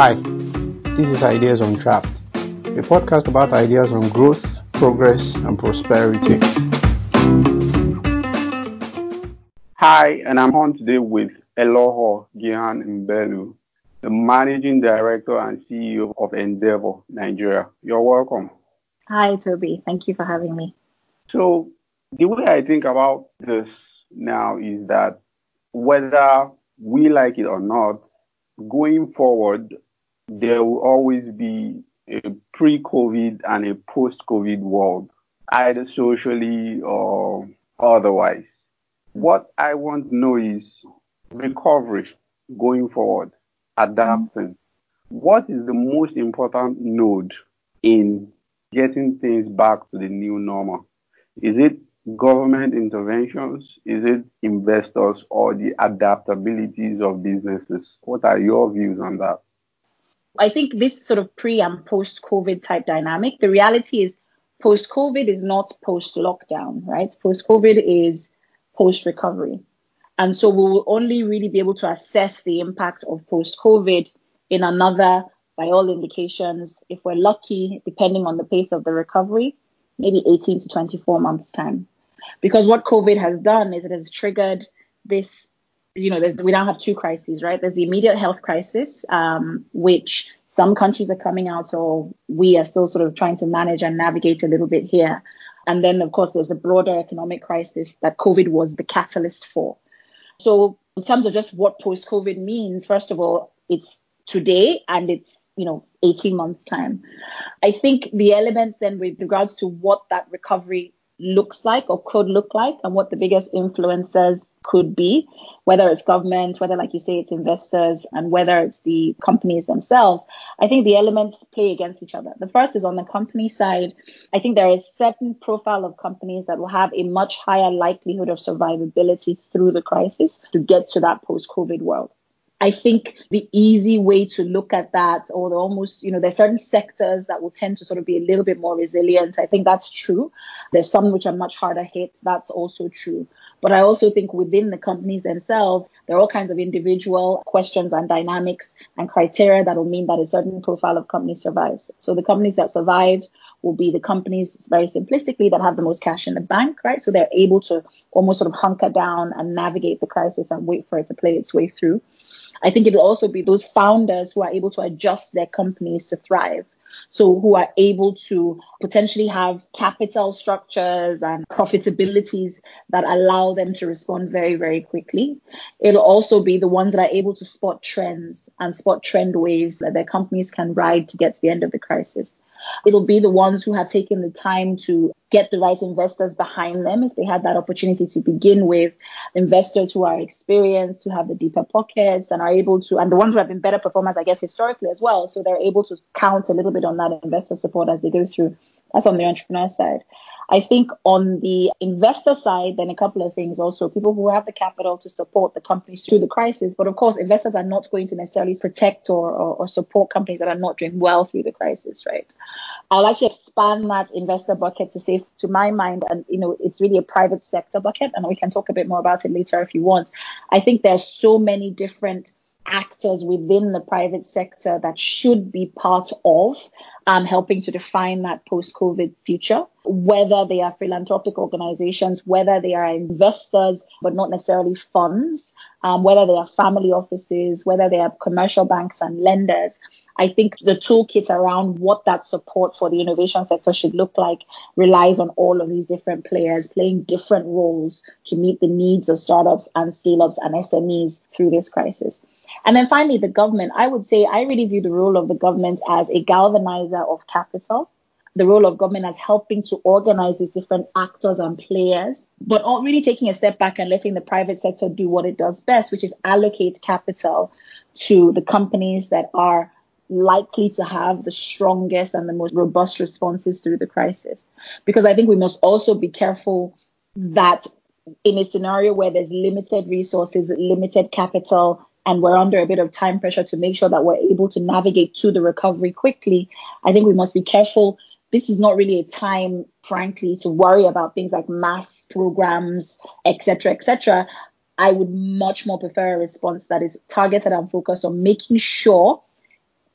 Hi, this is Ideas Untrapped, a podcast about ideas on growth, progress, and prosperity. Hi, and I'm on today with Eloho Gihan Mbele, the Managing Director and CEO of Endeavor Nigeria. You're welcome. Hi, Toby. Thank you for having me. So the way I think about this now is that whether we like it or not, going forward, there will always be a pre-COVID and a post-COVID world, either socially or otherwise. What I want to know is recovery going forward, adapting. What is the most important node in getting things back to the new normal? Is it government interventions? Is it investors or the adaptabilities of businesses? What are your views on that? I think this sort of pre and post COVID type dynamic, the reality is post COVID is not post lockdown, right? Post COVID is post recovery. And so we will only really be able to assess the impact of post COVID in another, by all indications, if we're lucky, depending on the pace of the recovery, maybe 18 to 24 months time. Because what COVID has done is it has triggered this, we now have two crises, right? There's the immediate health crisis, which some countries are coming out of. We are still sort of trying to manage and navigate a little bit here. And then, of course, there's the broader economic crisis that COVID was the catalyst for. So in terms of just what post-COVID means, first of all, it's today and it's 18 months time. I think the elements then with regards to what that recovery looks like or could look like and what the biggest influencers could be, whether it's government, whether, like you say, it's investors and whether it's the companies themselves, I think the elements play against each other. The first is on the company side. I think there is a certain profile of companies that will have a much higher likelihood of survivability through the crisis to get to that post-COVID world. I think the easy way to look at that, or there's certain sectors that will tend to sort of be a little bit more resilient. I think that's true. There's some which are much harder hit. That's also true. But I also think within the companies themselves, there are all kinds of individual questions and dynamics and criteria that will mean that a certain profile of company survives. So the companies that survived will be the companies, very simplistically, that have the most cash in the bank, right? So they're able to almost sort of hunker down and navigate the crisis and wait for it to play its way through. I think it'll also be those founders who are able to adjust their companies to thrive. So who are able to potentially have capital structures and profitabilities that allow them to respond very, very quickly. It'll also be the ones that are able to spot trends and spot trend waves that their companies can ride to get to the end of the crisis. It'll be the ones who have taken the time to get the right investors behind them if they had that opportunity to begin with, investors who are experienced, who have the deeper pockets and are able to, and the ones who have been better performers, I guess, historically as well. So they're able to count a little bit on that investor support as they go through. That's on the entrepreneur side. I think on the investor side, then a couple of things also, people who have the capital to support the companies through the crisis. But of course, investors are not going to necessarily protect or support companies that are not doing well through the crisis, right? I'll actually expand that investor bucket to say, to my mind, and it's really a private sector bucket, and we can talk a bit more about it later if you want. I think there's so many different actors within the private sector that should be part of helping to define that post-COVID future, whether they are philanthropic organizations, whether they are investors, but not necessarily funds, whether they are family offices, whether they are commercial banks and lenders. I think the toolkit around what that support for the innovation sector should look like relies on all of these different players playing different roles to meet the needs of startups and scale-ups and SMEs through this crisis. And then finally, the government. I would say I really view the role of the government as a galvanizer of capital, the role of government as helping to organize these different actors and players, but really taking a step back and letting the private sector do what it does best, which is allocate capital to the companies that are likely to have the strongest and the most robust responses through the crisis. Because I think we must also be careful that in a scenario where there's limited resources, limited capital, and we're under a bit of time pressure to make sure that we're able to navigate to the recovery quickly, I think we must be careful. This is not really a time, frankly, to worry about things like mass programs, etc. I would much more prefer a response that is targeted and focused on making sure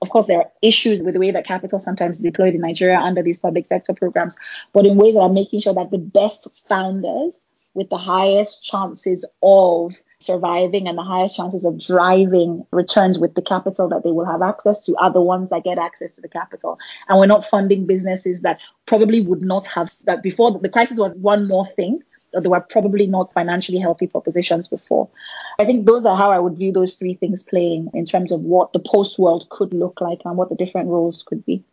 Of course, there are issues with the way that capital sometimes is deployed in Nigeria under these public sector programs, but in ways that are making sure that the best founders with the highest chances of surviving and the highest chances of driving returns with the capital that they will have access to are the ones that get access to the capital. And we're not funding businesses that probably would not have that before. The crisis was one more thing. They were probably not financially healthy propositions before. I think those are how I would view those three things playing in terms of what the post-world could look like and what the different roles could be.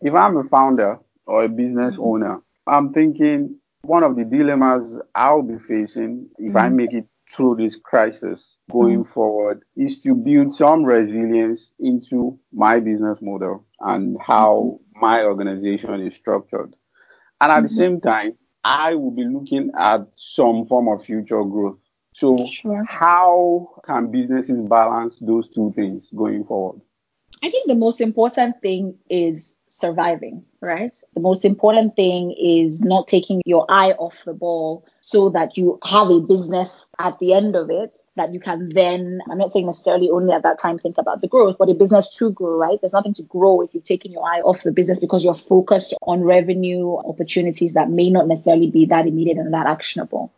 If I'm a founder or a business owner, I'm thinking one of the dilemmas I'll be facing if I make it through this crisis going forward is to build some resilience into my business model and how my organization is structured. And at the same time, I will be looking at some form of future growth. So how can businesses balance those two things going forward? I think the most important thing is surviving, right? The most important thing is not taking your eye off the ball so that you have a business at the end of it that you can then, I'm not saying necessarily only at that time think about the growth, but a business to grow, right? There's nothing to grow if you've taken your eye off the business because you're focused on revenue opportunities that may not necessarily be that immediate and that actionable.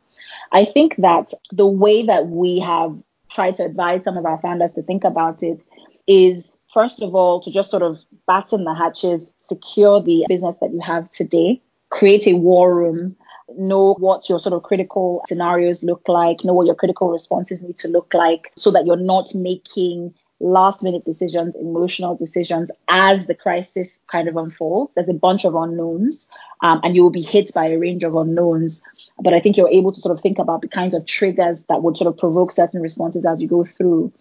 I think that the way that we have tried to advise some of our founders to think about it is, first of all, to just sort of batten the hatches, secure the business that you have today, create a war room, know what your sort of critical scenarios look like, know what your critical responses need to look like so that you're not making last-minute decisions, emotional decisions as the crisis kind of unfolds. There's a bunch of unknowns and you will be hit by a range of unknowns. But I think you're able to sort of think about the kinds of triggers that would sort of provoke certain responses as you go through.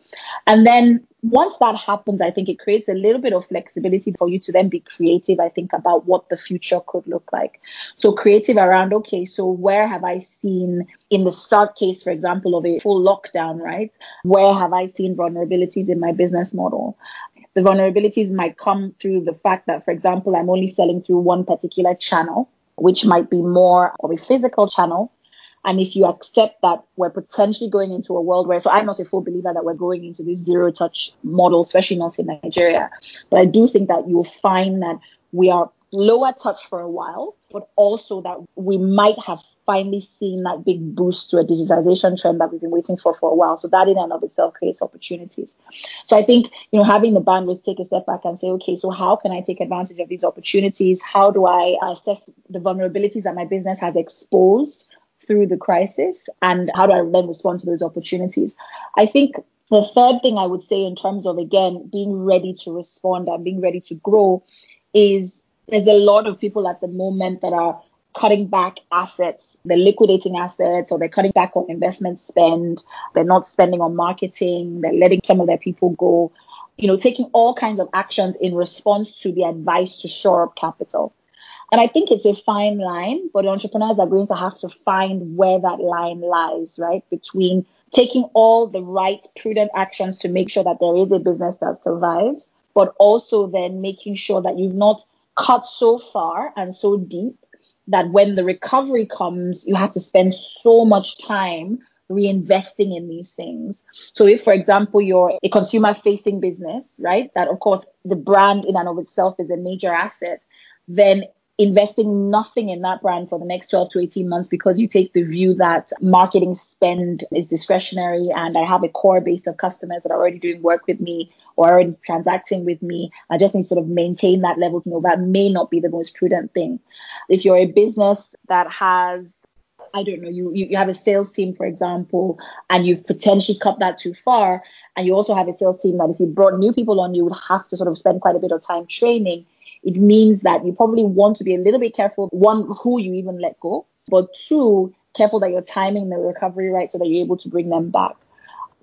And then once that happens, I think it creates a little bit of flexibility for you to then be creative, I think, about what the future could look like. So creative around, okay, so where have I seen, in the start case, for example, of a full lockdown, right? Where have I seen vulnerabilities in my business model? The vulnerabilities might come through the fact that, for example, I'm only selling through one particular channel, which might be more of a physical channel. And if you accept that we're potentially going into a world where, so I'm not a full believer that we're going into this zero touch model, especially not in Nigeria. But I do think that you'll find that we are lower touch for a while, but also that we might have finally seen that big boost to a digitization trend that we've been waiting for a while. So that in and of itself creates opportunities. So I think, you know, having the bandwidth, take a step back and say, okay, so how can I take advantage of these opportunities? How do I assess the vulnerabilities that my business has exposed through the crisis? And how do I then respond to those opportunities? I think the third thing I would say in terms of, again, being ready to respond and being ready to grow is, there's a lot of people at the moment that are cutting back assets. They're liquidating assets or they're cutting back on investment spend. They're not spending on marketing. They're letting some of their people go, you know, taking all kinds of actions in response to the advice to shore up capital. And I think it's a fine line, but entrepreneurs are going to have to find where that line lies, right? Between taking all the right prudent actions to make sure that there is a business that survives, but also then making sure that you've not cut so far and so deep that when the recovery comes, you have to spend so much time reinvesting in these things. So if, for example, you're a consumer-facing business, right, that, of course, the brand in and of itself is a major asset, then investing nothing in that brand for the next 12 to 18 months because you take the view that marketing spend is discretionary and I have a core base of customers that are already doing work with me or already transacting with me. I just need to sort of maintain that level. You know, that may not be the most prudent thing. If you're a business that has, I don't know, you have a sales team, for example, and you've potentially cut that too far, and you also have a sales team that if you brought new people on, you would have to sort of spend quite a bit of time training. It means that you probably want to be a little bit careful, one, who you even let go, but two, careful that you're timing the recovery right so that you're able to bring them back.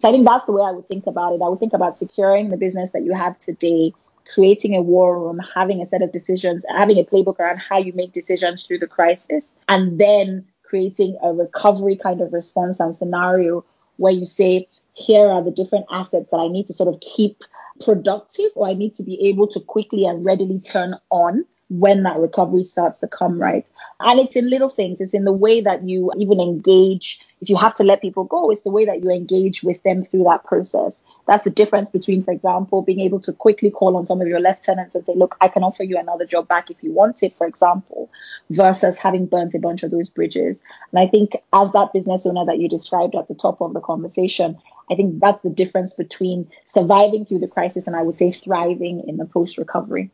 So I think that's the way I would think about it. I would think about securing the business that you have today, creating a war room, having a set of decisions, having a playbook around how you make decisions through the crisis, and then creating a recovery kind of response and scenario where you say, here are the different assets that I need to sort of keep productive or I need to be able to quickly and readily turn on when that recovery starts to come, right? And it's in little things. It's in the way that you even engage. If you have to let people go, it's the way that you engage with them through that process. That's the difference between, for example, being able to quickly call on some of your lieutenants and say, look, I can offer you another job back if you want it, for example, versus having burnt a bunch of those bridges. And I think as that business owner that you described at the top of the conversation, I think that's the difference between surviving through the crisis and I would say thriving in the post-recovery.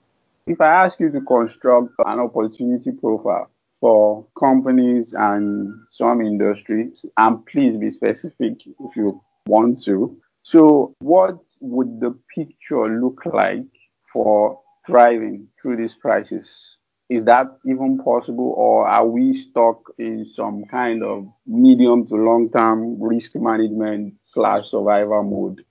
If I ask you to construct an opportunity profile for companies and some industries, and please be specific if you want to. So what would the picture look like for thriving through this crisis? Is that even possible, or are we stuck in some kind of medium to long-term risk management / survival mode?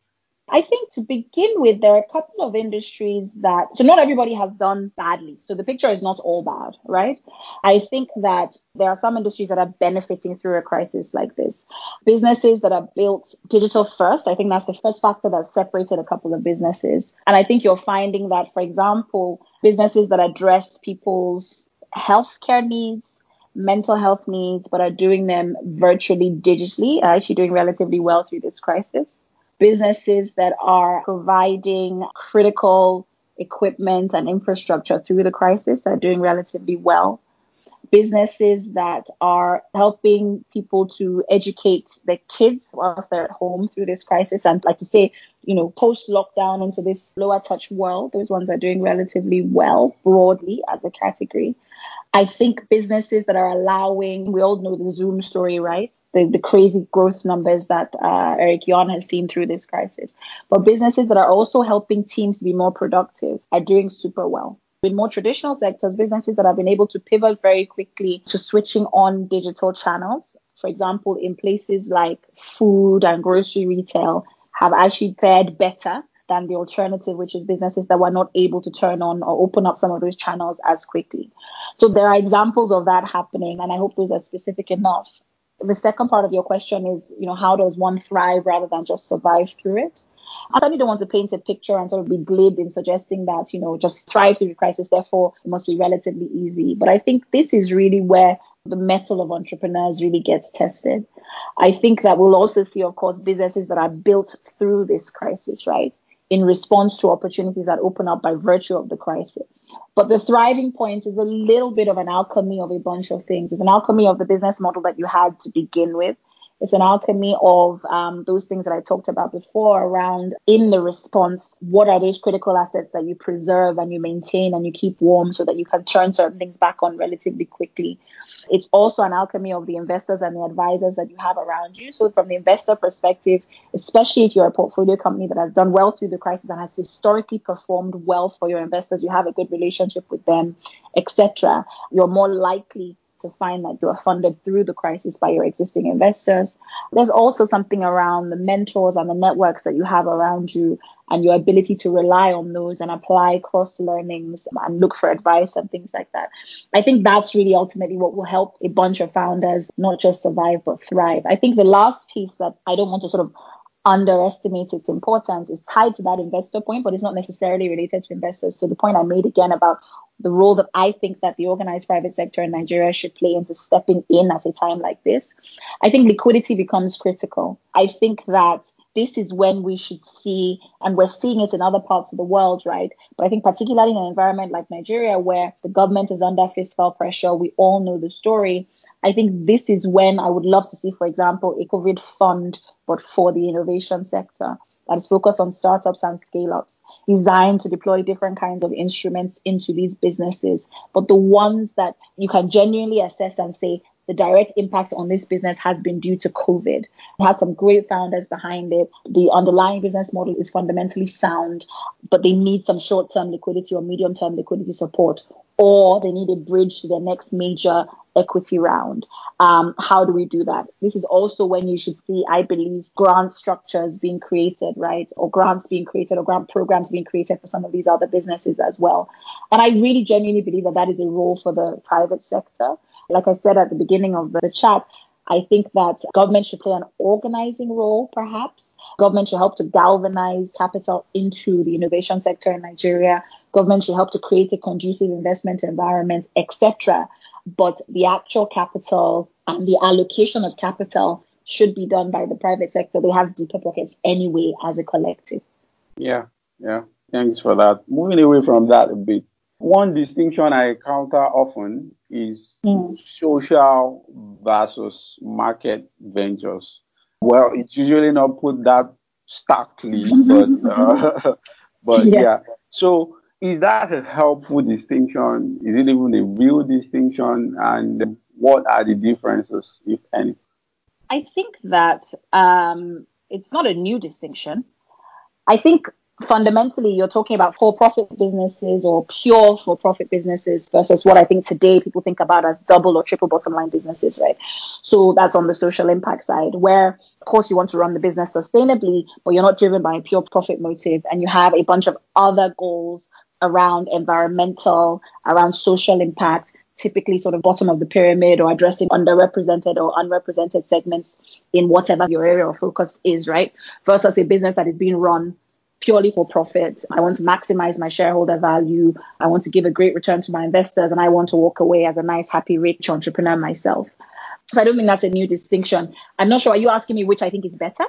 I think to begin with, there are a couple of industries so not everybody has done badly. So the picture is not all bad, right? I think that there are some industries that are benefiting through a crisis like this. Businesses that are built digital first, I think that's the first factor that separated a couple of businesses. And I think you're finding that, for example, businesses that address people's healthcare needs, mental health needs, but are doing them virtually digitally, are actually doing relatively well through this crisis. Businesses that are providing critical equipment and infrastructure through the crisis are doing relatively well. Businesses that are helping people to educate their kids whilst they're at home through this crisis. And like you say, post-lockdown into this lower touch world, those ones are doing relatively well broadly as a category. I think businesses that are allowing, we all know the Zoom story, right? The crazy growth numbers that Eric Yuan has seen through this crisis. But businesses that are also helping teams to be more productive are doing super well. In more traditional sectors, businesses that have been able to pivot very quickly to switching on digital channels, for example, in places like food and grocery retail, have actually fared better than the alternative, which is businesses that were not able to turn on or open up some of those channels as quickly. So there are examples of that happening, and I hope those are specific enough. The second part of your question is, how does one thrive rather than just survive through it? I certainly don't want to paint a picture and sort of be glib in suggesting that, just thrive through the crisis, therefore it must be relatively easy. But I think this is really where the mettle of entrepreneurs really gets tested. I think that we'll also see, of course, businesses that are built through this crisis, right? In response to opportunities that open up by virtue of the crisis. But the thriving point is a little bit of an alchemy of a bunch of things. It's an alchemy of the business model that you had to begin with. It's an alchemy of those things that I talked about before around in the response, what are those critical assets that you preserve and you maintain and you keep warm so that you can turn certain things back on relatively quickly. It's also an alchemy of the investors and the advisors that you have around you. So from the investor perspective, especially if you're a portfolio company that has done well through the crisis and has historically performed well for your investors, you have a good relationship with them, etc. You're more likely to find that you are funded through the crisis by your existing investors. There's also something around the mentors and the networks that you have around you and your ability to rely on those and apply cross learnings and look for advice and things like that. I think that's really ultimately what will help a bunch of founders not just survive but thrive. I think the last piece that I don't want to sort of underestimate its importance is tied to that investor point, but it's not necessarily related to investors. So the point I made again about the role that I think that the organized private sector in Nigeria should play into stepping in at a time like this, I think liquidity becomes critical. I think that this is when we should see, and we're seeing it in other parts of the world, right? But I think particularly in an environment like Nigeria, where the government is under fiscal pressure, we all know the story. I think this is when I would love to see, for example, a COVID fund, but for the innovation sector that is focused on startups and scale-ups, designed to deploy different kinds of instruments into these businesses. But the ones that you can genuinely assess and say, the direct impact on this business has been due to COVID. It has some great founders behind it. The underlying business model is fundamentally sound, but they need some short-term liquidity or medium-term liquidity support, or they need a bridge to their next major equity round. How do we do that? This is also when you should see, I believe, grant structures being created, right? Or grants being created or grant programs being created for some of these other businesses as well. And I really genuinely believe that that is a role for the private sector. Like I said at the beginning of the chat, I think that government should play an organizing role, perhaps. Government should help to galvanize capital into the innovation sector in Nigeria. Government should help to create a conducive investment environment, etc. But the actual capital and the allocation of capital should be done by the private sector. They have deeper pockets anyway as a collective. Yeah. Thanks for that. Moving away from that a bit, one distinction I encounter often is social versus market ventures. Well, it's usually not put that starkly, but yeah. So is that a helpful distinction? Is it even a real distinction? And what are the differences, if any? I think that it's not a new distinction. I think fundamentally, you're talking about for-profit businesses or pure for-profit businesses versus what I think today people think about as double or triple bottom line businesses, right? So that's on the social impact side, where, of course, you want to run the business sustainably, but you're not driven by a pure profit motive, and you have a bunch of other goals around environmental, around social impact, typically sort of bottom of the pyramid or addressing underrepresented or unrepresented segments in whatever your area of focus is, right? Versus a business that is being run purely for profit. I want to maximize my shareholder value. I want to give a great return to my investors, and I want to walk away as a nice, happy, rich entrepreneur myself. So I don't think that's a new distinction. I'm not sure. Are you asking me which I think is better?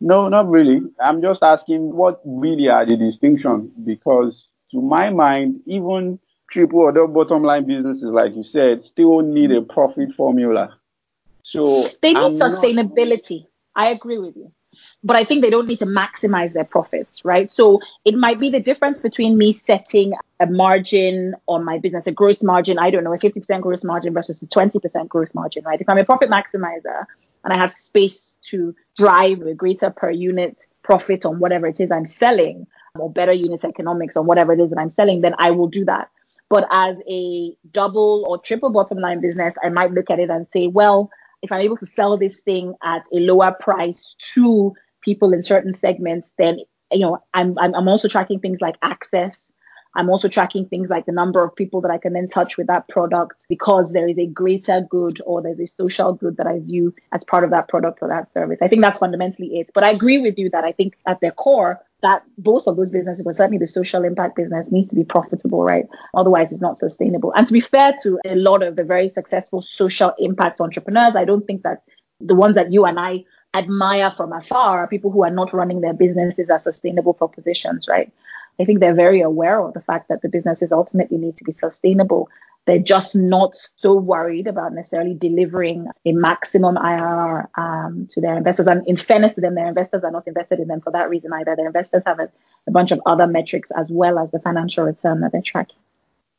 No, not really. I'm just asking what really are the distinctions, because to my mind, even triple or double bottom line businesses, like you said, still need a profit formula. So they need sustainability. I agree with you. But I think they don't need to maximize their profits, right? So it might be the difference between me setting a margin on my business, a gross margin, I don't know, a 50% gross margin versus a 20% gross margin, right? If I'm a profit maximizer and I have space to drive a greater per unit profit on whatever it is I'm selling, or better unit economics on whatever it is that I'm selling, then I will do that. But as a double or triple bottom line business, I might look at it and say, well, if I'm able to sell this thing at a lower price to people in certain segments, then, you know, I'm also tracking things like access. I'm also tracking things like the number of people that I can then touch with that product, because there is a greater good or there's a social good that I view as part of that product or that service. I think that's fundamentally it. But I agree with you that I think at their core that both of those businesses, but certainly the social impact business, needs to be profitable, right? Otherwise, it's not sustainable. And to be fair to a lot of the very successful social impact entrepreneurs, I don't think that the ones that you and I admire from afar are people who are not running their businesses as sustainable propositions, right? I think they're very aware of the fact that the businesses ultimately need to be sustainable. They're just not so worried about necessarily delivering a maximum IRR to their investors. And in fairness to them, their investors are not invested in them for that reason either. Their investors have a bunch of other metrics as well as the financial return that they're tracking.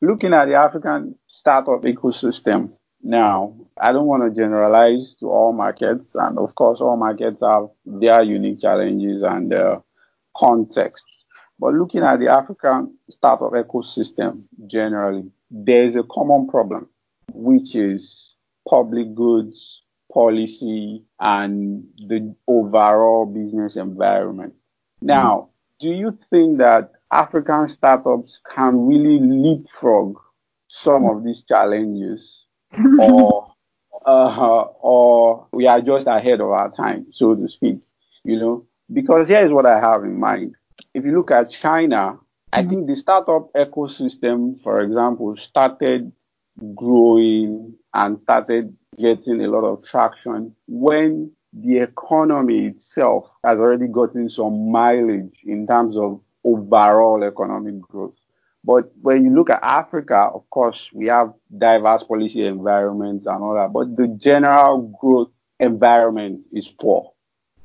Looking at the African startup ecosystem now, I don't want to generalize to all markets. And of course, all markets have their unique challenges and contexts. But looking at the African startup ecosystem generally, there is a common problem, which is public goods, policy, and the overall business environment. Now, do you think that African startups can really leapfrog some of these challenges, or we are just ahead of our time, so to speak? You know, because here is what I have in mind. If you look at China, I think the startup ecosystem, for example, started growing and started getting a lot of traction when the economy itself has already gotten some mileage in terms of overall economic growth. But when you look at Africa, of course, we have diverse policy environments and all that, but the general growth environment is poor.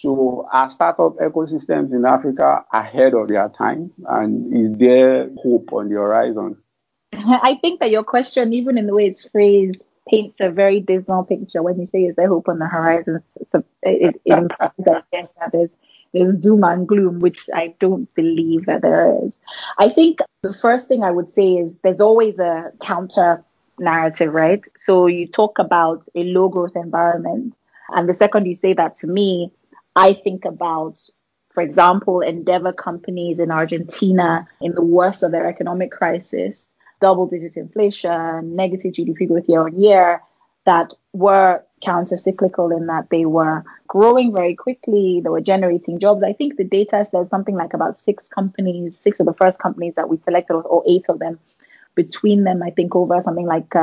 So are startup ecosystems in Africa ahead of their time? And is there hope on the horizon? I think that your question, even in the way it's phrased, paints a very dismal picture. When you say, is there hope on the horizon? It implies that there's doom and gloom, which I don't believe that there is. I think the first thing I would say is there's always a counter narrative, right? So you talk about a low growth environment. And the second you say that to me, I think about, for example, Endeavor companies in Argentina in the worst of their economic crisis, double-digit inflation, negative GDP growth year on year, that were counter-cyclical in that they were growing very quickly. They were generating jobs. I think the data says something like about six of the first companies that we selected, or eight of them, between them, I think over something like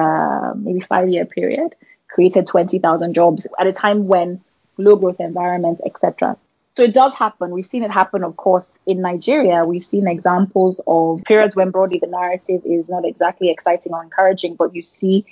maybe 5-year period, created 20,000 jobs at a time when low growth environments, etc. So it does happen. We've seen it happen, of course, in Nigeria. We've seen examples of periods when broadly the narrative is not exactly exciting or encouraging, but you see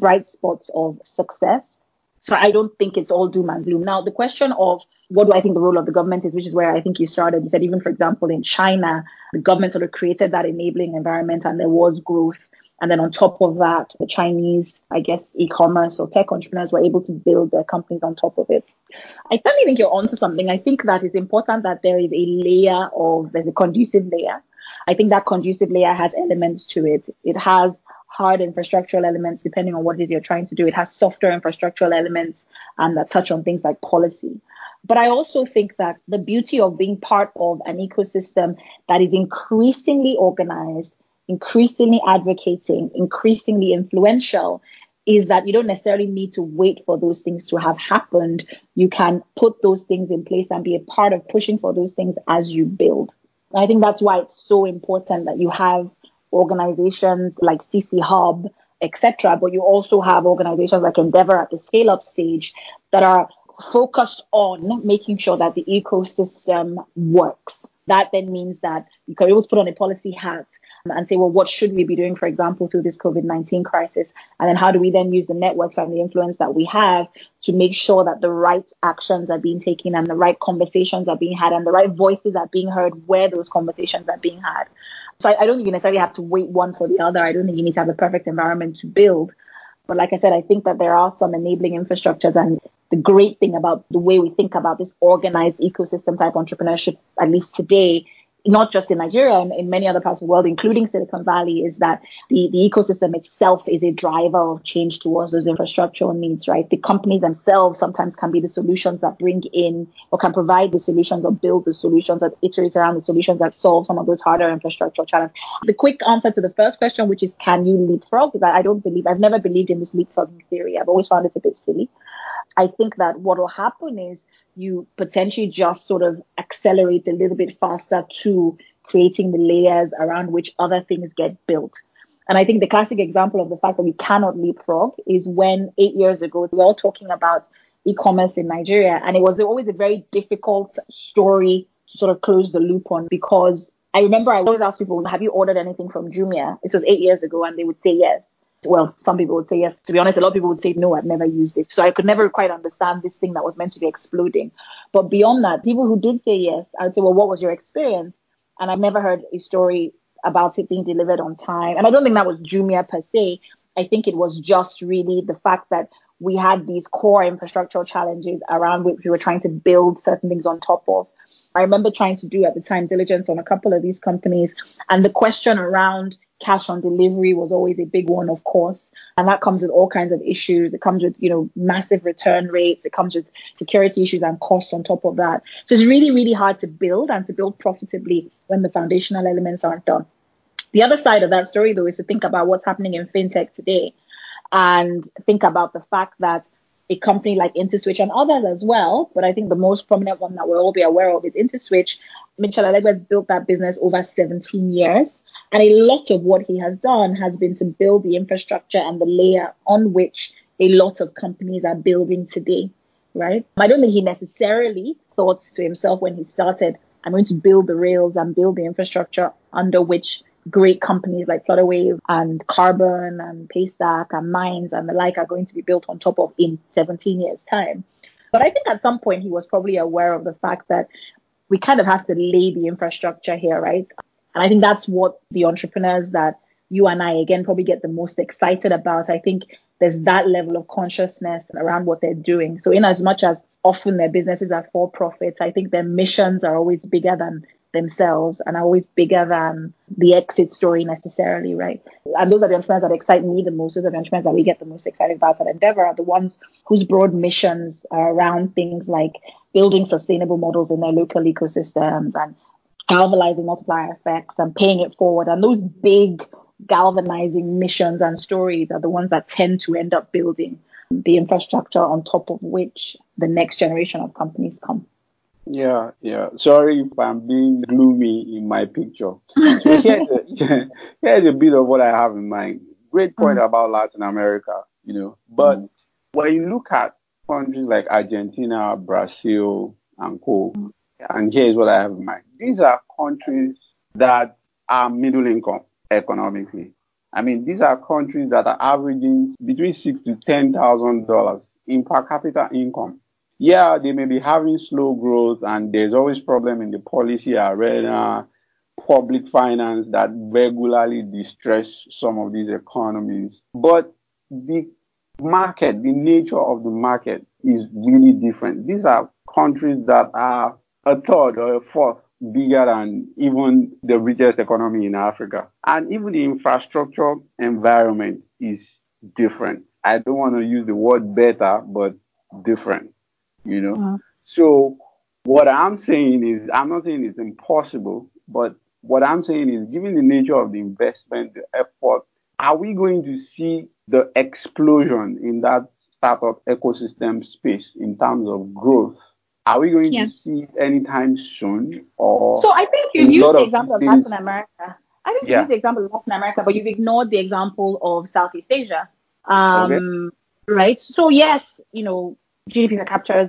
bright spots of success. So I don't think it's all doom and gloom. Now, the question of what do I think the role of the government is, which is where I think you started. You said even, for example, in China, the government sort of created that enabling environment and there was growth. And then on top of that, the Chinese, I guess, e-commerce or tech entrepreneurs were able to build their companies on top of it. I certainly think you're onto something. I think that it's important that there's a conducive layer. I think that conducive layer has elements to it. It has hard infrastructural elements, depending on what it is you're trying to do. It has softer infrastructural elements that touch on things like policy. But I also think that the beauty of being part of an ecosystem that is increasingly organized, increasingly advocating, increasingly influential, is that you don't necessarily need to wait for those things to have happened. You can put those things in place and be a part of pushing for those things as you build. And I think that's why it's so important that you have organizations like CC Hub, etc., but you also have organizations like Endeavor at the scale-up stage that are focused on making sure that the ecosystem works. That then means that you can be able to put on a policy hat and say, well, what should we be doing, for example, through this COVID-19 crisis? And then how do we then use the networks and the influence that we have to make sure that the right actions are being taken and the right conversations are being had and the right voices are being heard where those conversations are being had? So I don't think you necessarily have to wait one for the other. I don't think you need to have the perfect environment to build. But like I said, I think that there are some enabling infrastructures. And the great thing about the way we think about this organized ecosystem type entrepreneurship, at least today, not just in Nigeria, in many other parts of the world, including Silicon Valley, is that the ecosystem itself is a driver of change towards those infrastructural needs, right? The companies themselves sometimes can be the solutions that bring in or can provide the solutions or build the solutions that iterate around the solutions that solve some of those harder infrastructural challenges. The quick answer to the first question, which is, can you leapfrog? Because I've never believed in this leapfrogging theory. I've always found it a bit silly. I think that what will happen is you potentially just sort of accelerate a little bit faster to creating the layers around which other things get built. And I think the classic example of the fact that we cannot leapfrog is when 8 years ago, we were all talking about e-commerce in Nigeria. And it was always a very difficult story to sort of close the loop on, because I remember I always asked people, have you ordered anything from Jumia? This was 8 years ago, and they would say yes. Well, some people would say yes. To be honest, a lot of people would say no, I've never used it. So I could never quite understand this thing that was meant to be exploding. But beyond that, people who did say yes, I would say, well, what was your experience? And I've never heard a story about it being delivered on time. And I don't think that was Jumia per se. I think it was just really the fact that we had these core infrastructural challenges around which we were trying to build certain things on top of. I remember trying to do at the time diligence on a couple of these companies, and the question around cash on delivery was always a big one, of course. And that comes with all kinds of issues. It comes with, massive return rates. It comes with security issues and costs on top of that. So it's really, really hard to build and to build profitably when the foundational elements aren't done. The other side of that story, though, is to think about what's happening in fintech today and think about the fact that a company like Interswitch and others as well, but I think the most prominent one that we'll all be aware of is Interswitch. Mitchell Adegoke has built that business over 17 years. And a lot of what he has done has been to build the infrastructure and the layer on which a lot of companies are building today, right? I don't think he necessarily thought to himself when he started, I'm going to build the rails and build the infrastructure under which great companies like Flutterwave and Carbon and Paystack and Mines and the like are going to be built on top of in 17 years' time. But I think at some point he was probably aware of the fact that we kind of have to lay the infrastructure here, right? And I think that's what the entrepreneurs that you and I, again, probably get the most excited about. I think there's that level of consciousness around what they're doing. So in as much as often their businesses are for profit, I think their missions are always bigger than themselves and are always bigger than the exit story necessarily, right? And those are the entrepreneurs that excite me the most. Those are the entrepreneurs that we get the most excited about at Endeavor, are the ones whose broad missions are around things like building sustainable models in their local ecosystems and galvanizing multiplier effects and paying it forward. And those big galvanizing missions and stories are the ones that tend to end up building the infrastructure on top of which the next generation of companies come. Yeah. Sorry if I'm being gloomy in my picture. So here's a bit of what I have in mind. Great point about Latin America, But when you look at countries like Argentina, Brazil, and co, and here's what I have in mind. These are countries that are middle income economically. I mean, these are countries that are averaging between $6,000 to $10,000 in per capita income. Yeah, they may be having slow growth, and there's always problem in the policy arena, public finance that regularly distress some of these economies. But the market, the nature of the market is really different. These are countries that are a third or a fourth bigger than even the richest economy in Africa. And even the infrastructure environment is different. I don't want to use the word better, but different. So what I'm saying is, I'm not saying it's impossible, but what I'm saying is, given the nature of the investment, the effort, are we going to see the explosion in that startup ecosystem space in terms of growth? Are we going to see it anytime soon? Or so I think you used the example of Latin America. You used the example of Latin America, but you've ignored the example of Southeast Asia, right? So yes, GDP per capita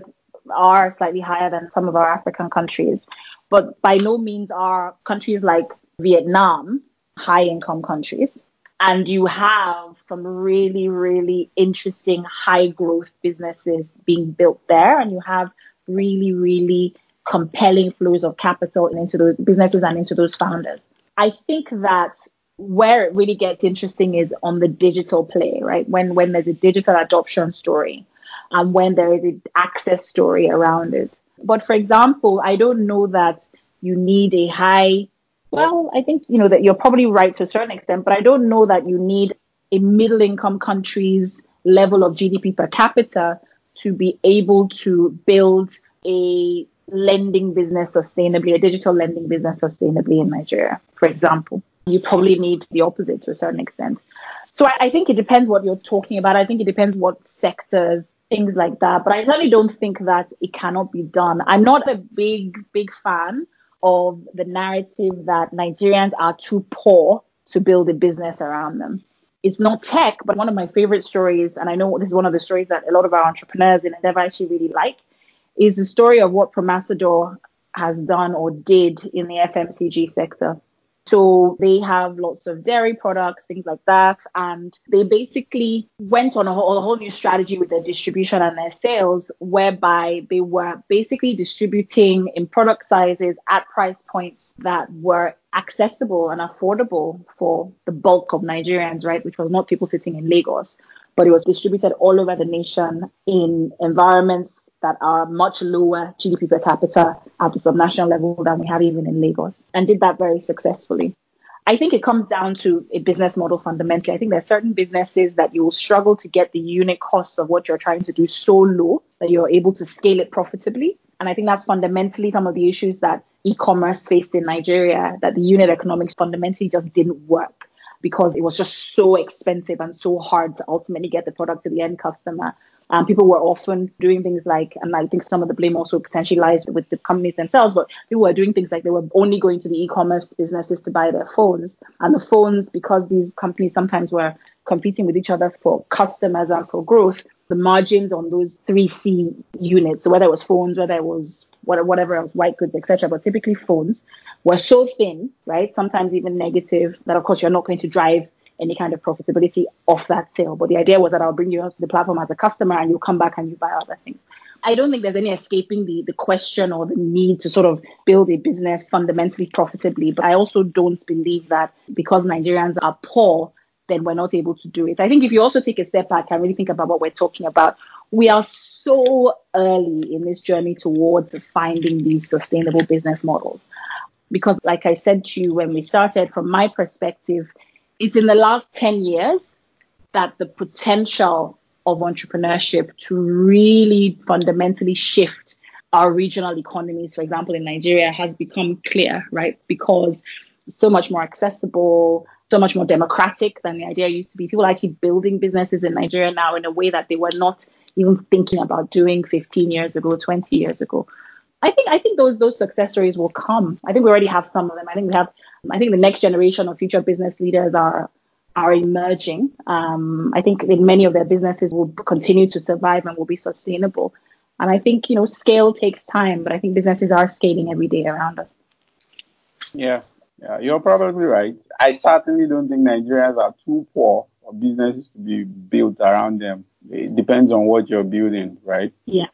are slightly higher than some of our African countries, but by no means are countries like Vietnam high-income countries. And you have some really, really interesting high-growth businesses being built there, and you have really, really compelling flows of capital into those businesses and into those founders. I think that where it really gets interesting is on the digital play, right? When there's a digital adoption story, and when there is an access story around it. But for example, I don't know that you need a high, I think, that you're probably right to a certain extent, but I don't know that you need a middle income country's level of GDP per capita to be able to build a lending business sustainably, a digital lending business sustainably in Nigeria, for example. You probably need the opposite to a certain extent. So I think it depends what you're talking about. I think it depends what sectors, things like that. But I really don't think that it cannot be done. I'm not a big fan of the narrative that Nigerians are too poor to build a business around them. It's not tech, but one of my favorite stories, and I know this is one of the stories that a lot of our entrepreneurs in Endeavor actually really like, is the story of what Promasidor has done or did in the FMCG sector. So they have lots of dairy products, things like that. And they basically went on a whole new strategy with their distribution and their sales, whereby they were basically distributing in product sizes at price points that were accessible and affordable for the bulk of Nigerians, right? Which was not people sitting in Lagos, but it was distributed all over the nation in environments that are much lower GDP per capita at the subnational level than we have even in Lagos, and did that very successfully. I think it comes down to a business model fundamentally. I think there are certain businesses that you will struggle to get the unit costs of what you're trying to do so low that you're able to scale it profitably. And I think that's fundamentally some of the issues that e-commerce faced in Nigeria, that the unit economics fundamentally just didn't work because it was just so expensive and so hard to ultimately get the product to the end customer. People were often doing things like, and I think some of the blame also potentially lies with the companies themselves, but people were doing things like they were only going to the e-commerce businesses to buy their phones. And the phones, because these companies sometimes were competing with each other for customers and for growth, the margins on those 3C units, so whether it was phones, whether it was whatever else, white goods, etc., but typically phones, were so thin, right, sometimes even negative, that of course you're not going to drive any kind of profitability off that sale. But the idea was that I'll bring you onto the platform as a customer and you'll come back and you buy other things. I don't think there's any escaping the question or the need to sort of build a business fundamentally profitably. But I also don't believe that because Nigerians are poor, then we're not able to do it. I think if you also take a step back and really think about what we're talking about, we are so early in this journey towards finding these sustainable business models. Because like I said to you when we started, from my perspective, it's in the last 10 years that the potential of entrepreneurship to really fundamentally shift our regional economies, for example, in Nigeria, has become clear, right? Because it's so much more accessible. so much more democratic than the idea used to be. People are actually building businesses in Nigeria now in a way that they were not even thinking about doing 15 years ago, 20 years ago. I think those success stories will come. I think we already have some of them. I think the next generation of future business leaders are emerging. I think that many of their businesses will continue to survive and will be sustainable. And I think, scale takes time, but I think businesses are scaling every day around us. Yeah, you're probably right. I certainly don't think Nigerians are too poor for businesses to be built around them. It depends on what you're building, right? Yeah.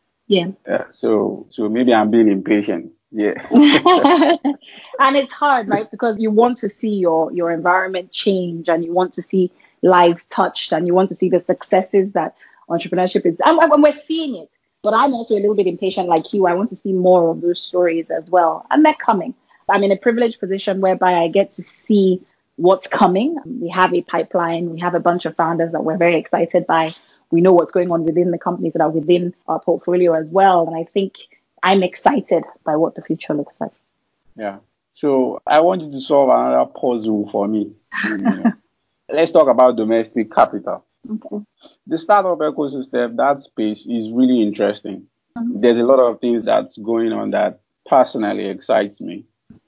So maybe I'm being impatient. Yeah. And it's hard, right? Because you want to see your environment change, and you want to see lives touched, and you want to see the successes that entrepreneurship is. And we're seeing it. But I'm also a little bit impatient like you. I want to see more of those stories as well. And they're coming. I'm in a privileged position whereby I get to see what's coming. We have a pipeline. We have a bunch of founders that we're very excited by. We know what's going on within the companies that are within our portfolio as well. And I think I'm excited by what the future looks like. Yeah. So I want you to solve another puzzle for me. Let's talk about domestic capital. Okay. The startup ecosystem, that space is really interesting. Mm-hmm. There's a lot of things that's going on that personally excites me.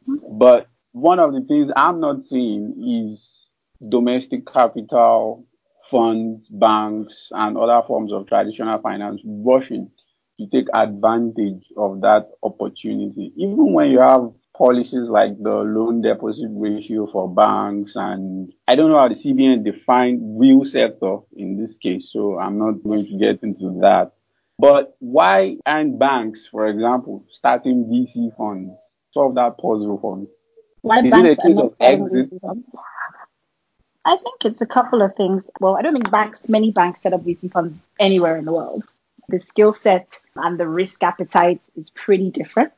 Mm-hmm. But one of the things I'm not seeing is domestic capital, funds, banks, and other forms of traditional finance rushing to take advantage of that opportunity. Even when you have policies like the loan deposit ratio for banks, and I don't know how the CBN defined real sector in this case, so I'm not going to get into that. But why aren't banks, for example, starting VC funds? Solve that puzzle for me. Why is banks it a case of exit? I think it's a couple of things. Well, I don't think many banks set up VC funds anywhere in the world. The skill set and the risk appetite is pretty different.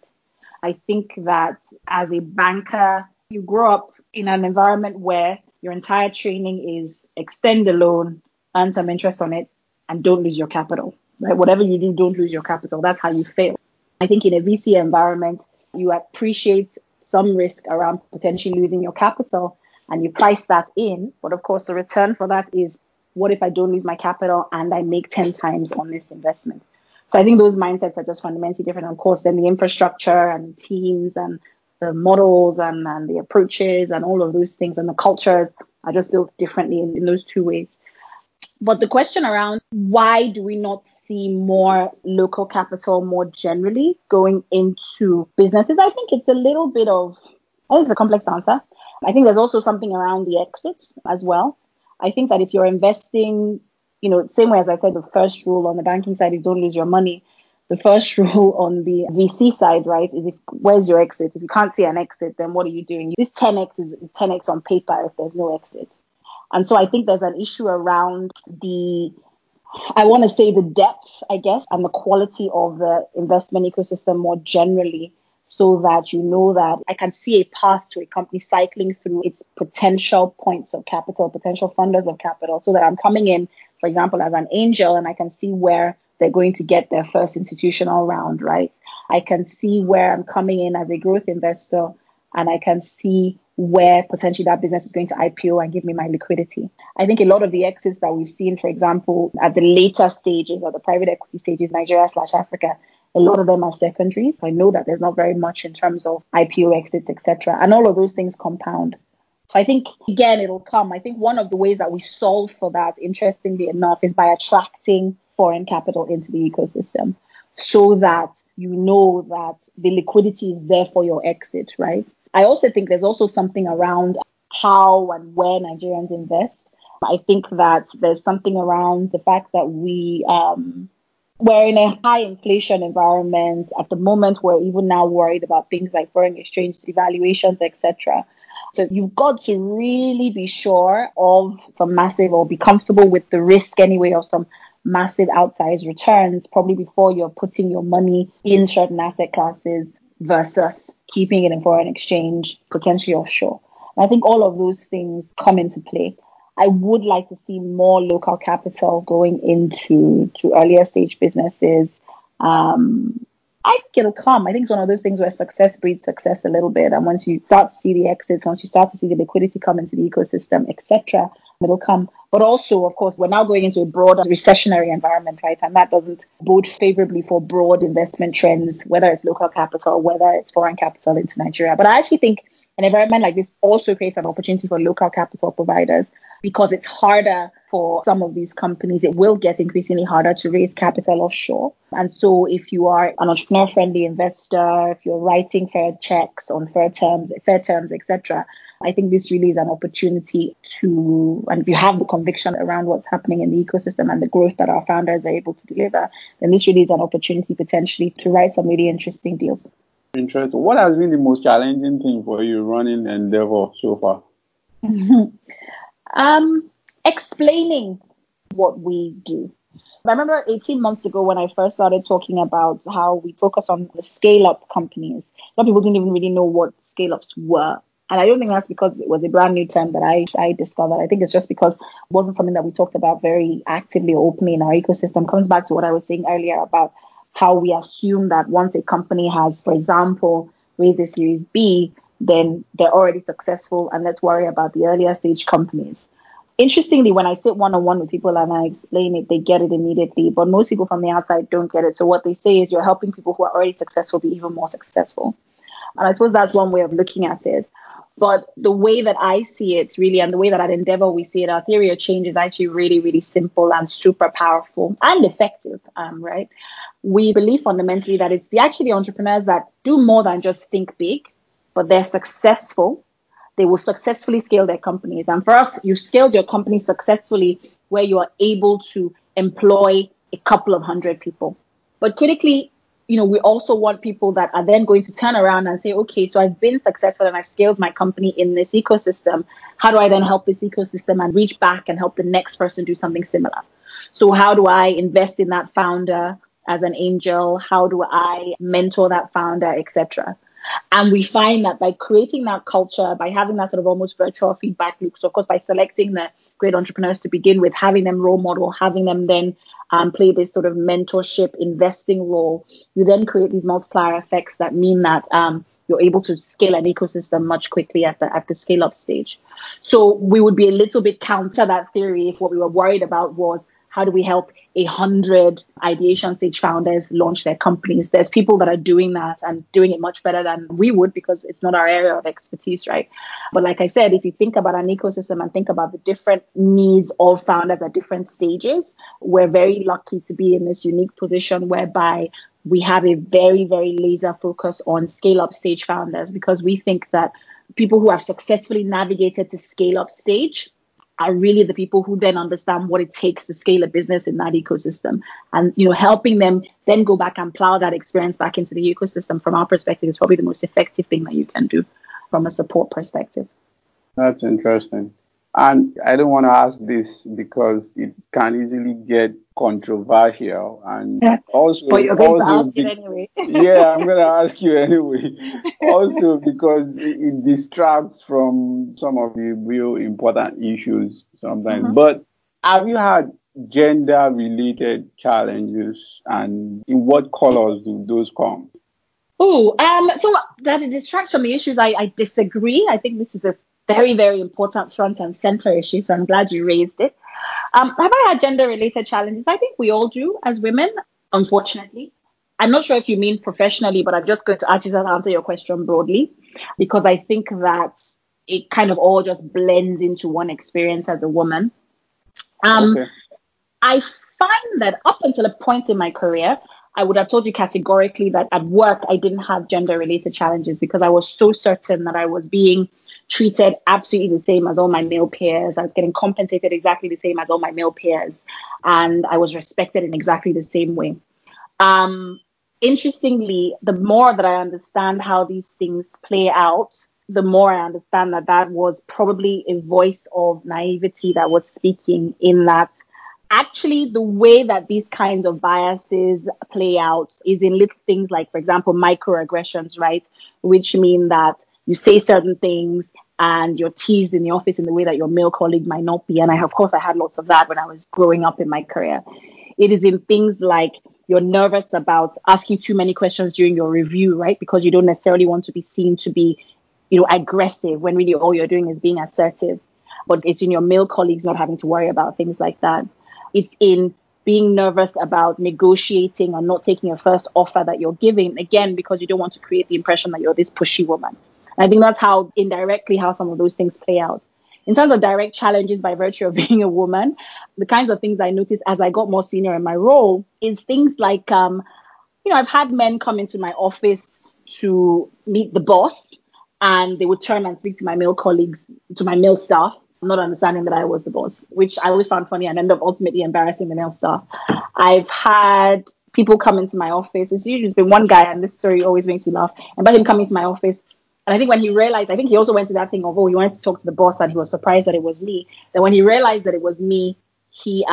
I think that as a banker, you grow up in an environment where your entire training is extend the loan, earn some interest on it, and don't lose your capital. Right? Whatever you do, don't lose your capital. That's how you fail. I think in a VC environment, you appreciate some risk around potentially losing your capital, and you price that in. But of course, the return for that is, what if I don't lose my capital and I make 10 times on this investment? So I think those mindsets are just fundamentally different. Of course, then the infrastructure and teams and the models and the approaches and all of those things and the cultures are just built differently in those two ways. But the question around why do we not see more local capital more generally going into businesses, I think it's a little bit of, it's a complex answer. I think there's also something around the exits as well. I think that if you're investing, same way as I said, the first rule on the banking side is don't lose your money. The first rule on the VC side, right, is where's your exit? If you can't see an exit, then what are you doing? This 10X is 10X on paper if there's no exit. And so I think there's an issue around the depth, I guess, and the quality of the investment ecosystem more generally, so that that I can see a path to a company cycling through its potential points of capital, potential funders of capital, so that I'm coming in, for example, as an angel, and I can see where they're going to get their first institutional round, right? I can see where I'm coming in as a growth investor, and I can see where potentially that business is going to IPO and give me my liquidity. I think a lot of the exits that we've seen, for example, at the later stages or the private equity stages, Nigeria/Africa, a lot of them are secondaries. I know that there's not very much in terms of IPO exits, etc. And all of those things compound. So I think, again, it'll come. I think one of the ways that we solve for that, interestingly enough, is by attracting foreign capital into the ecosystem, so that that the liquidity is there for your exit, right? I also think there's also something around how and where Nigerians invest. I think that there's something around the fact that we're in a high inflation environment. At the moment, we're even now worried about things like foreign exchange devaluations, etc. So you've got to really be sure of some massive, or be comfortable with the risk anyway, of some massive outsized returns, probably before you're putting your money in certain asset classes versus keeping it in foreign exchange, potentially offshore. And I think all of those things come into play. I would like to see more local capital going into earlier stage businesses. I think it'll come. I think it's one of those things where success breeds success a little bit. And once you start to see the exits, once you start to see the liquidity come into the ecosystem, etc., it'll come. But also, of course, we're now going into a broader recessionary environment, right? And that doesn't bode favorably for broad investment trends, whether it's local capital, whether it's foreign capital into Nigeria. But I actually think an environment like this also creates an opportunity for local capital providers, because it's harder for some of these companies. It will get increasingly harder to raise capital offshore. And so if you are an entrepreneur-friendly investor, if you're writing fair checks on fair terms, etc., I think this really is an opportunity to, and if you have the conviction around what's happening in the ecosystem and the growth that our founders are able to deliver, then this really is an opportunity potentially to write some really interesting deals. Interesting. What has been the most challenging thing for you running Endeavor so far? Explaining what we do. I remember 18 months ago when I first started talking about how we focus on the scale-up companies. Some people didn't even really know what scale-ups were. And I don't think that's because it was a brand new term that I discovered. I think it's just because it wasn't something that we talked about very actively or openly in our ecosystem. It comes back to what I was saying earlier about how we assume that once a company has, for example, raised a Series B, then they're already successful, and let's worry about the earlier stage companies. Interestingly, when I sit one-on-one with people and I explain it, they get it immediately, but most people from the outside don't get it. So what they say is you're helping people who are already successful be even more successful. And I suppose that's one way of looking at it. But the way that I see it really, and the way that at Endeavor we see it, our theory of change is actually really, really simple and super powerful and effective, right? We believe fundamentally that it's actually the entrepreneurs that do more than just think big, but they're successful. They will successfully scale their companies. And for us, you scaled your company successfully where you are able to employ a couple of hundred people. But critically, we also want people that are then going to turn around and say, okay, so I've been successful and I've scaled my company in this ecosystem. How do I then help this ecosystem and reach back and help the next person do something similar? So how do I invest in that founder as an angel? How do I mentor that founder, etc.? And we find that by creating that culture, by having that sort of almost virtual feedback loop, so of course, by selecting the great entrepreneurs to begin with, having them role model, having them then play this sort of mentorship investing role, you then create these multiplier effects that mean that you're able to scale an ecosystem much quickly at the scale up stage. So we would be a little bit counter that theory if what we were worried about was, how do we help 100 ideation stage founders launch their companies? There's people that are doing that and doing it much better than we would, because it's not our area of expertise, right? But like I said, if you think about an ecosystem and think about the different needs of founders at different stages, we're very lucky to be in this unique position whereby we have a very, very laser focus on scale-up stage founders, because we think that people who have successfully navigated to scale-up stage are really the people who then understand what it takes to scale a business in that ecosystem. And, helping them then go back and plow that experience back into the ecosystem, from our perspective, is probably the most effective thing that you can do from a support perspective. That's interesting. And I don't want to ask this because it can easily get controversial. And also, but you're going to ask it anyway. Yeah, I'm going to ask you anyway. Also, because it distracts from some of the real important issues sometimes. Mm-hmm. But have you had gender-related challenges, and in what colors do those come? Oh, so that it distracts from the issues, I disagree. I think this is a very, very important front and center issue, so I'm glad you raised it. Have I had gender-related challenges? I think we all do as women, unfortunately. I'm not sure if you mean professionally, but I'm just going to actually answer your question broadly, because I think that it kind of all just blends into one experience as a woman. Okay. I find that up until a point in my career, I would have told you categorically that at work, I didn't have gender-related challenges, because I was so certain that I was being treated absolutely the same as all my male peers. I was getting compensated exactly the same as all my male peers. And I was respected in exactly the same way. Interestingly, the more that I understand how these things play out, the more I understand that was probably a voice of naivety that was speaking, in that actually the way that these kinds of biases play out is in little things like, for example, microaggressions, right? Which mean that you say certain things and you're teased in the office in the way that your male colleague might not be. And I, of course, I had lots of that when I was growing up in my career. It is in things like you're nervous about asking too many questions during your review, right? Because you don't necessarily want to be seen to be, you know, aggressive when really all you're doing is being assertive. But it's in your male colleagues not having to worry about things like that. It's in being nervous about negotiating or not taking a first offer that you're giving, again, because you don't want to create the impression that you're this pushy woman. And I think that's how indirectly how some of those things play out. In terms of direct challenges by virtue of being a woman, the kinds of things I noticed as I got more senior in my role is things like, I've had men come into my office to meet the boss, and they would turn and speak to my male colleagues, to my male staff, not understanding that I was the boss, which I always found funny and ended up ultimately embarrassing the male staff. I've had people come into my office. It's usually been one guy, and this story always makes me laugh. And by him coming to my office, and I think when he realized, I think he also went to that thing of, oh, he wanted to talk to the boss, and he was surprised that it was me. Then when he realized that it was me, he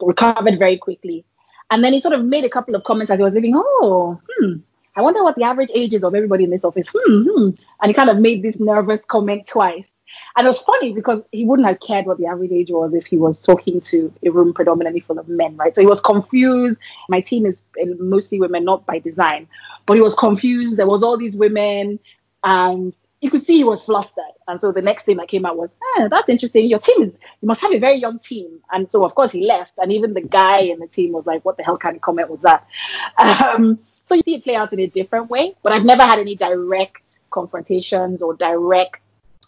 recovered very quickly. And then he sort of made a couple of comments as he was leaving. I wonder what the average age is of everybody in this office. And he kind of made this nervous comment twice. And it was funny because he wouldn't have cared what the average age was if he was talking to a room predominantly full of men, right? So he was confused. My team is mostly women, not by design, but he was confused. There was all these women, and you could see he was flustered. And so the next thing that came out was, that's interesting. Your team is, you must have a very young team. And so, of course, he left. And even the guy in the team was like, what the hell kind of comment was that? So you see it play out in a different way, but I've never had any direct confrontations or direct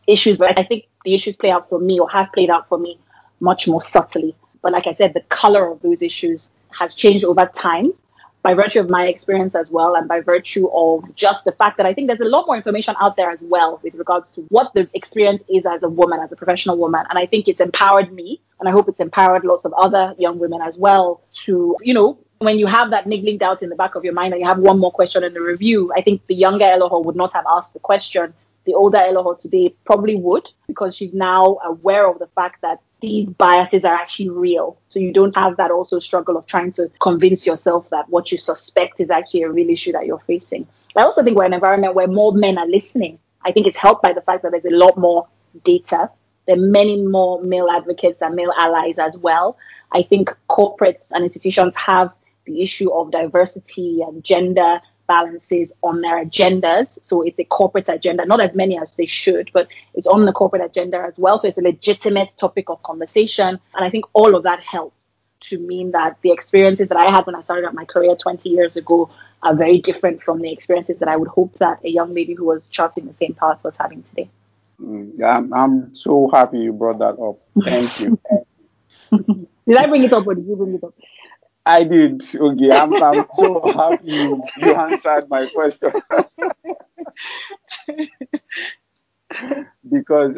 issues. But I think the issues play out for me, or have played out for me, much more subtly. But like I said, the color of those issues has changed over time by virtue of my experience as well, and by virtue of just the fact that I think there's a lot more information out there as well with regards to what the experience is as a woman, as a professional woman. And I think it's empowered me, and I hope it's empowered lots of other young women as well to, when you have that niggling doubt in the back of your mind and you have one more question in the review, I think the younger Eloho would not have asked the question. The older Eloho today probably would, because she's now aware of the fact that these biases are actually real. So you don't have that also struggle of trying to convince yourself that what you suspect is actually a real issue that you're facing. I also think we're in an environment where more men are listening. I think it's helped by the fact that there's a lot more data. There are many more male advocates and male allies as well. I think corporates and institutions have the issue of diversity and gender balances on their agendas. So it's a corporate agenda, not as many as they should, but it's on the corporate agenda as well. So it's a legitimate topic of conversation. And I think all of that helps to mean that the experiences that I had when I started out my career 20 years ago are very different from the experiences that I would hope that a young lady who was charting the same path was having today. I'm so happy you brought that up. Thank you. Did I bring it up, or did you bring it up? I did, Ogie. I'm so happy you answered my question. because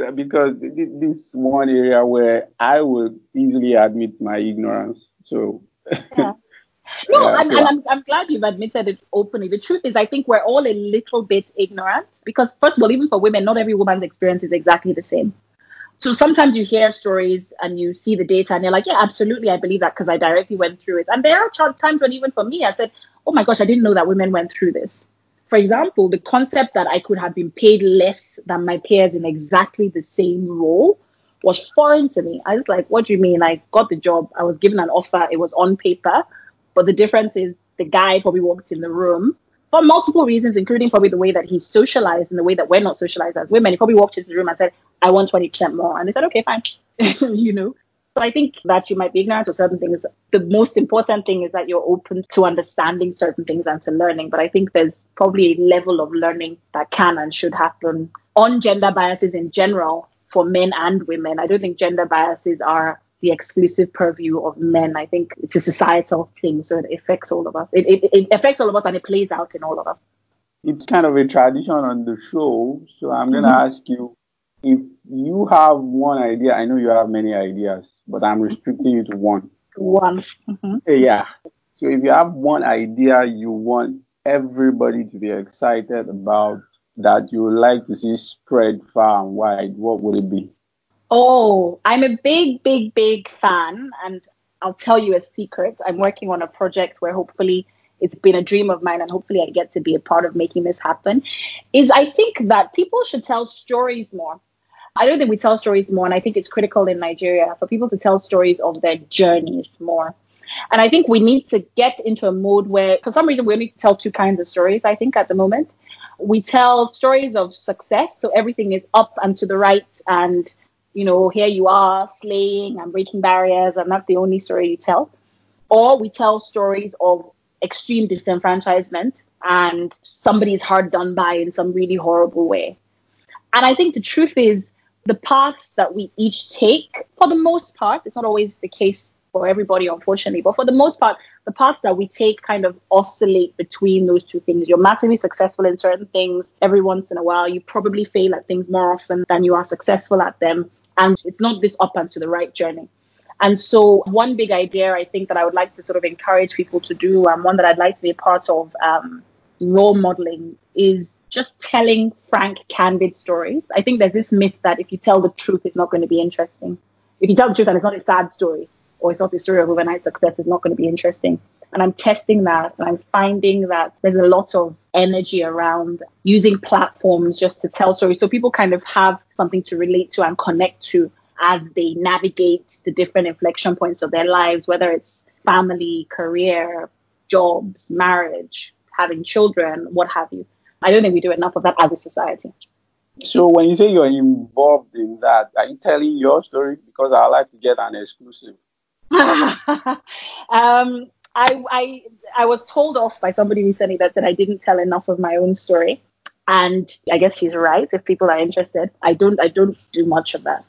this is one area where I would easily admit my ignorance. So yeah. And I'm glad you've admitted it openly. The truth is, I think we're all a little bit ignorant because, first of all, even for women, not every woman's experience is exactly the same. So sometimes you hear stories and you see the data and you're like, yeah, absolutely, I believe that because I directly went through it. And there are times when even for me, I said, oh my gosh, I didn't know that women went through this. For example, the concept that I could have been paid less than my peers in exactly the same role was foreign to me. I was like, what do you mean? I got the job. I was given an offer. It was on paper. But the difference is the guy probably walked in the room for multiple reasons, including probably the way that he socialized and the way that we're not socialized as women. He probably walked into the room and said, I want 20% more. And they said, okay, fine. So I think that you might be ignorant of certain things. The most important thing is that you're open to understanding certain things and to learning. But I think there's probably a level of learning that can and should happen on gender biases in general for men and women. I don't think gender biases are the exclusive purview of men. I think it's a societal thing, so it affects all of us. It affects all of us, and it plays out in all of us. It's kind of a tradition on the show, so I'm going to ask you, if you have one idea, I know you have many ideas, but I'm restricting you to one. Yeah. So if you have one idea you want everybody to be excited about, that you would like to see spread far and wide, what would it be? Oh, I'm a big fan, and I'll tell you a secret. I'm working on a project where hopefully it's been a dream of mine, and hopefully I get to be a part of making this happen, is I think that people should tell stories more. I don't think we tell stories more, and I think it's critical in Nigeria for people to tell stories of their journeys more. And I think we need to get into a mode where, for some reason, we only tell two kinds of stories, I think, at the moment. We tell stories of success, so everything is up and to the right, and, you know, here you are slaying and breaking barriers, and that's the only story you tell. Or we tell stories of extreme disenfranchisement and somebody's hard done by in some really horrible way. And I think the truth is, the paths that we each take, for the most part, it's not always the case for everybody, unfortunately, but for the most part, the paths that we take kind of oscillate between those two things. You're massively successful in certain things every once in a while. You probably fail at things more often than you are successful at them. And it's not this up and to the right journey. And so one big idea I think that I would like to sort of encourage people to do, and one that I'd like to be a part of, role modeling, is just telling frank, candid stories. I think there's this myth that if you tell the truth, it's not going to be interesting. If you tell the truth and it's not a sad story, or it's not the story of overnight success, it's not going to be interesting. And I'm testing that, and I'm finding that there's a lot of energy around using platforms just to tell stories, so people kind of have something to relate to and connect to as they navigate the different inflection points of their lives, whether it's family, career, jobs, marriage, having children, what have you. I don't think we do enough of that as a society. So when you say you're involved in that, are you telling your story? Because I'd like to get an exclusive. I was told off by somebody recently that said I didn't tell enough of my own story. And I guess she's right. If people are interested, I don't do much of that.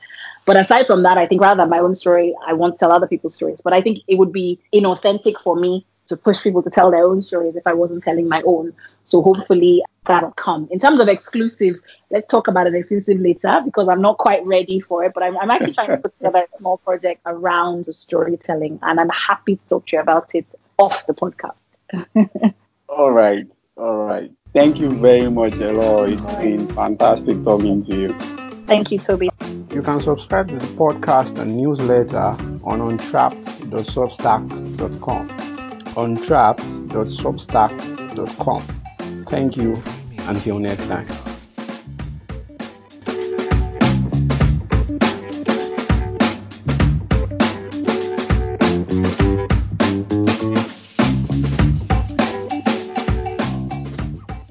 But aside from that, I think rather than my own story, I won't tell other people's stories. But I think it would be inauthentic for me to push people to tell their own stories if I wasn't telling my own. So hopefully that'll come. In terms of exclusives, let's talk about an exclusive later, because I'm not quite ready for it, but I'm actually trying to put together a small project around storytelling, and I'm happy to talk to you about it off the podcast. All right. Thank you very much, Eloho. It's been fantastic talking to you. Thank you, Toby. You can subscribe to the podcast and newsletter on untrapped.substack.com. Untrapped.substack.com. Thank you. Until next time.